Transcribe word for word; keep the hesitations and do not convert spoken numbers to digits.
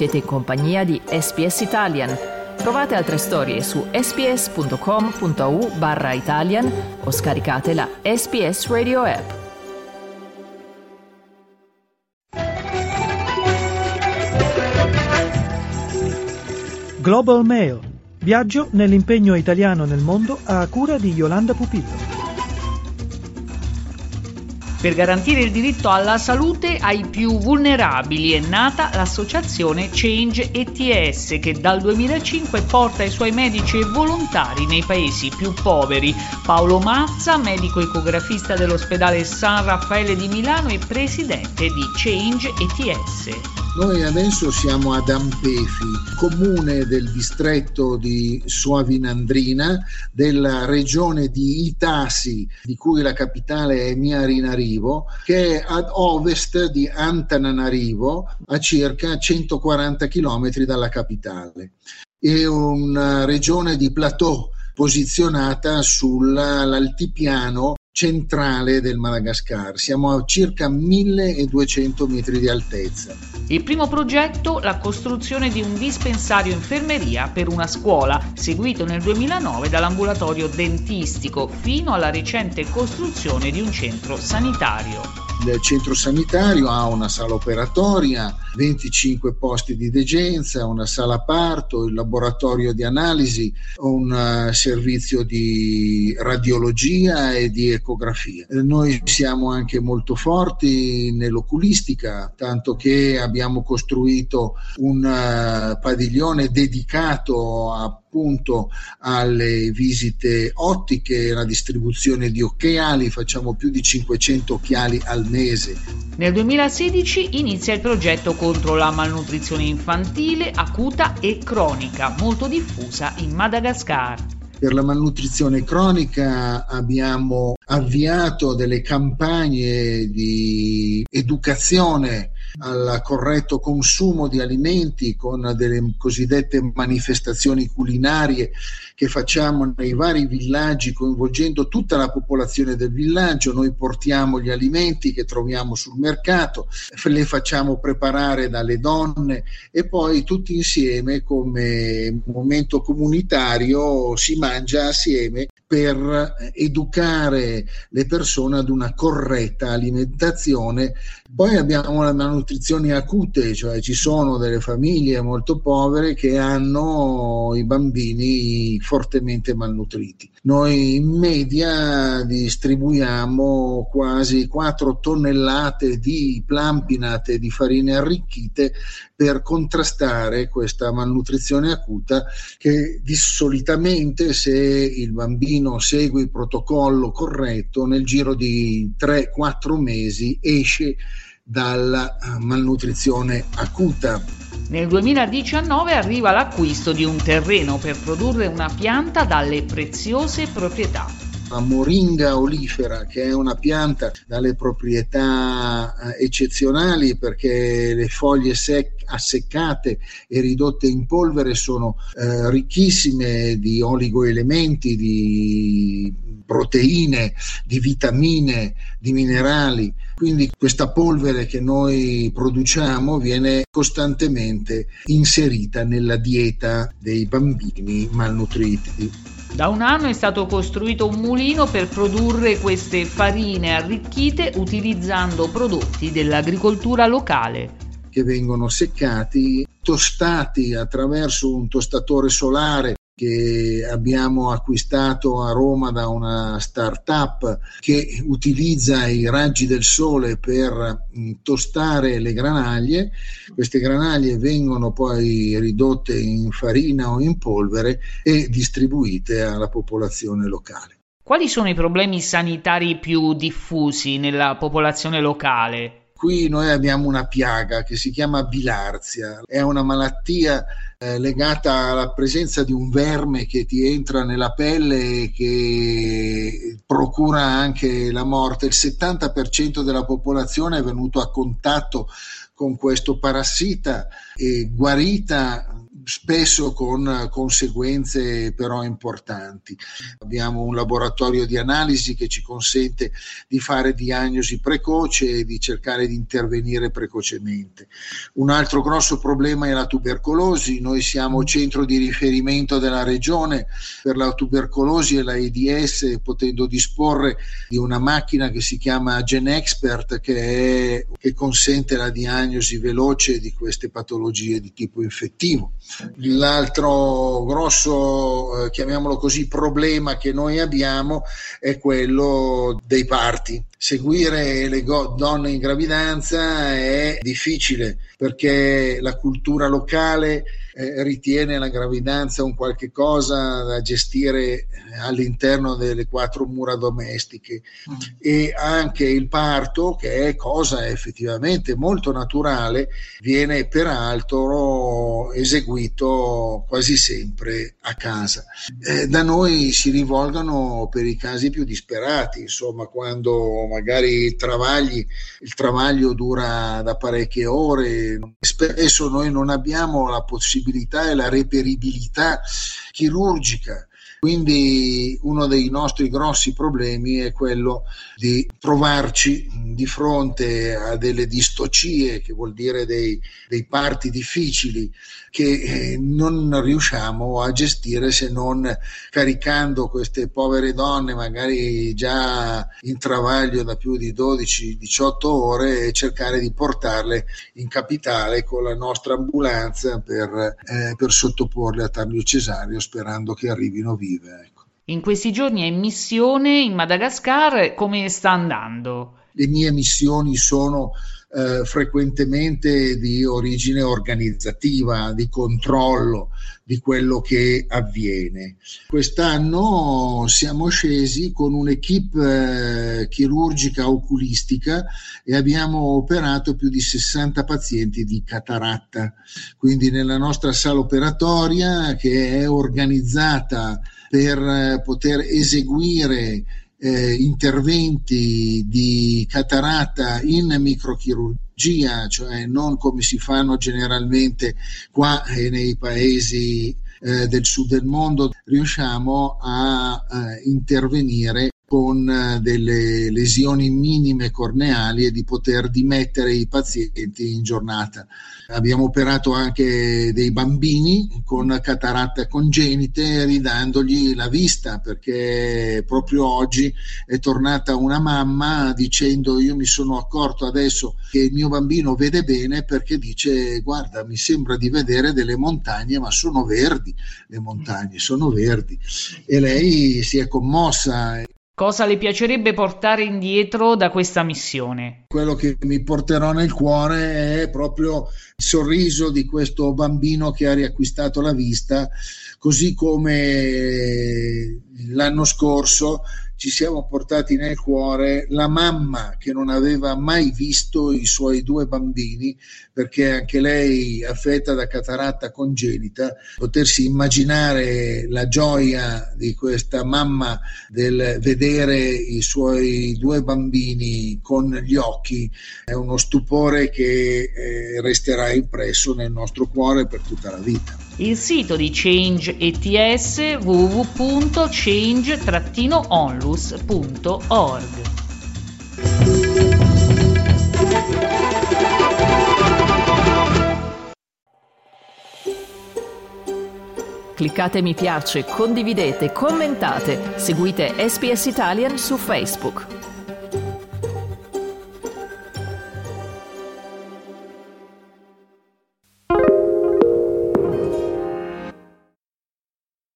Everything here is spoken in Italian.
Siete in compagnia di S B S Italian. Trovate altre storie su sbs.com.au barra Italian o scaricate la S B S Radio App. Global Mail. Viaggio nell'impegno italiano nel mondo a cura di Yolanda Pupillo. Per garantire il diritto alla salute ai più vulnerabili è nata l'associazione Change E T S che dal duemilacinque porta i suoi medici e volontari nei paesi più poveri. Paolo Mazza, medico ecografista dell'ospedale San Raffaele di Milano e presidente di Change E T S. Noi adesso siamo ad Ampefi, comune del distretto di Suavinandrina, della regione di Itasi, di cui la capitale è Miarinarivo, che è ad ovest di Antananarivo, a circa centoquaranta chilometri dalla capitale. È una regione di plateau posizionata sull'altipiano centrale del Madagascar. Siamo a circa milleduecento metri di altezza. Il primo progetto, la costruzione di un dispensario infermeria per una scuola, seguito nel duemilanove dall'ambulatorio dentistico, fino alla recente costruzione di un centro sanitario. Il centro sanitario ha una sala operatoria, venticinque posti di degenza, una sala parto, il laboratorio di analisi, un servizio di radiologia e di ecografia. Noi siamo anche molto forti nell'oculistica, tanto che abbiamo costruito un padiglione dedicato a appunto alle visite ottiche, la distribuzione di occhiali, facciamo più di cinquecento occhiali al mese. Nel duemilasedici inizia il progetto contro la malnutrizione infantile acuta e cronica, molto diffusa in Madagascar. Per la malnutrizione cronica abbiamo avviato delle campagne di educazione al corretto consumo di alimenti con delle cosiddette manifestazioni culinarie che facciamo nei vari villaggi, coinvolgendo tutta la popolazione del villaggio. Noi portiamo gli alimenti che troviamo sul mercato, le facciamo preparare dalle donne e poi tutti insieme come momento comunitario si mangia assieme per educare le persone ad una corretta alimentazione. Poi abbiamo le malnutrizioni acute, cioè ci sono delle famiglie molto povere che hanno i bambini fortemente malnutriti. Noi in media distribuiamo quasi quattro tonnellate di plampinate di farine arricchite per contrastare questa malnutrizione acuta che di solitamente, se il bambino segue il protocollo corretto, nel giro di tre quattro mesi esce dalla malnutrizione acuta. Nel duemiladiciannove arriva l'acquisto di un terreno per produrre una pianta dalle preziose proprietà. La moringa oleifera, che è una pianta dalle proprietà eccezionali perché le foglie sec- asseccate e ridotte in polvere sono eh, ricchissime di oligoelementi, di proteine, di vitamine, di minerali. Quindi questa polvere che noi produciamo viene costantemente inserita nella dieta dei bambini malnutriti. Da un anno è stato costruito un mulino per produrre queste farine arricchite utilizzando prodotti dell'agricoltura locale. Che vengono seccati, tostati attraverso un tostatore solare che abbiamo acquistato a Roma da una start-up che utilizza i raggi del sole per tostare le granaglie. Queste granaglie vengono poi ridotte in farina o in polvere e distribuite alla popolazione locale. Quali sono i problemi sanitari più diffusi nella popolazione locale? Qui noi abbiamo una piaga che si chiama bilarsia, è una malattia eh, legata alla presenza di un verme che ti entra nella pelle e che procura anche la morte. Il settanta per cento della popolazione è venuto a contatto con questo parassita, e guarita spesso con conseguenze però importanti. Abbiamo un laboratorio di analisi che ci consente di fare diagnosi precoce e di cercare di intervenire precocemente. Un altro grosso problema è la tubercolosi. Noi siamo centro di riferimento della regione per la tubercolosi e la AIDS, potendo disporre di una macchina che si chiama GeneXpert che, è, che consente la diagnosi veloce di queste patologie di tipo infettivo. L'altro grosso, eh, chiamiamolo così, problema che noi abbiamo è quello dei parti. Seguire le go- donne in gravidanza è difficile perché la cultura locale eh, ritiene la gravidanza un qualche cosa da gestire all'interno delle quattro mura domestiche, mm. e anche il parto, che è cosa effettivamente molto naturale, viene peraltro eseguito quasi sempre a casa. Eh, da noi si rivolgono per i casi più disperati, insomma, quando magari il travaglio, il travaglio dura da parecchie ore. Spesso noi non abbiamo la possibilità e la reperibilità chirurgica, quindi uno dei nostri grossi problemi è quello di trovarci di fronte a delle distocie, che vuol dire dei, dei parti difficili che non riusciamo a gestire se non caricando queste povere donne magari già in travaglio da più di dodici diciotto ore e cercare di portarle in capitale con la nostra ambulanza per, eh, per sottoporle a taglio cesareo, sperando che arrivino vive. Ecco. In questi giorni è in missione in Madagascar, come sta andando? Le mie missioni sono eh, frequentemente di origine organizzativa, di controllo di quello che avviene. Quest'anno siamo scesi con un'equipe eh, chirurgica oculistica e abbiamo operato più di sessanta pazienti di cataratta, quindi nella nostra sala operatoria, che è organizzata per eh, poter eseguire Eh, interventi di cataratta in microchirurgia, cioè non come si fanno generalmente qua e nei paesi eh, del sud del mondo, riusciamo a eh, intervenire con delle lesioni minime corneali e di poter dimettere i pazienti in giornata. Abbiamo operato anche dei bambini con cataratta congenite, ridandogli la vista, perché proprio oggi è tornata una mamma dicendo: io mi sono accorto adesso che il mio bambino vede bene perché dice guarda, mi sembra di vedere delle montagne, ma sono verdi, le montagne sono verdi, e lei si è commossa. Cosa le piacerebbe portare indietro da questa missione? Quello che mi porterò nel cuore è proprio il sorriso di questo bambino che ha riacquistato la vista, così come l'anno scorso ci siamo portati nel cuore la mamma che non aveva mai visto i suoi due bambini, perché anche lei affetta da cataratta congenita. Potersi immaginare la gioia di questa mamma del vedere i suoi due bambini con gli occhi è uno stupore che eh, resterà impresso nel nostro cuore per tutta la vita. Il sito di Change E T S, w w w punto change onlus punto org. Cliccate mi piace, condividete, commentate, seguite S B S Italian su Facebook.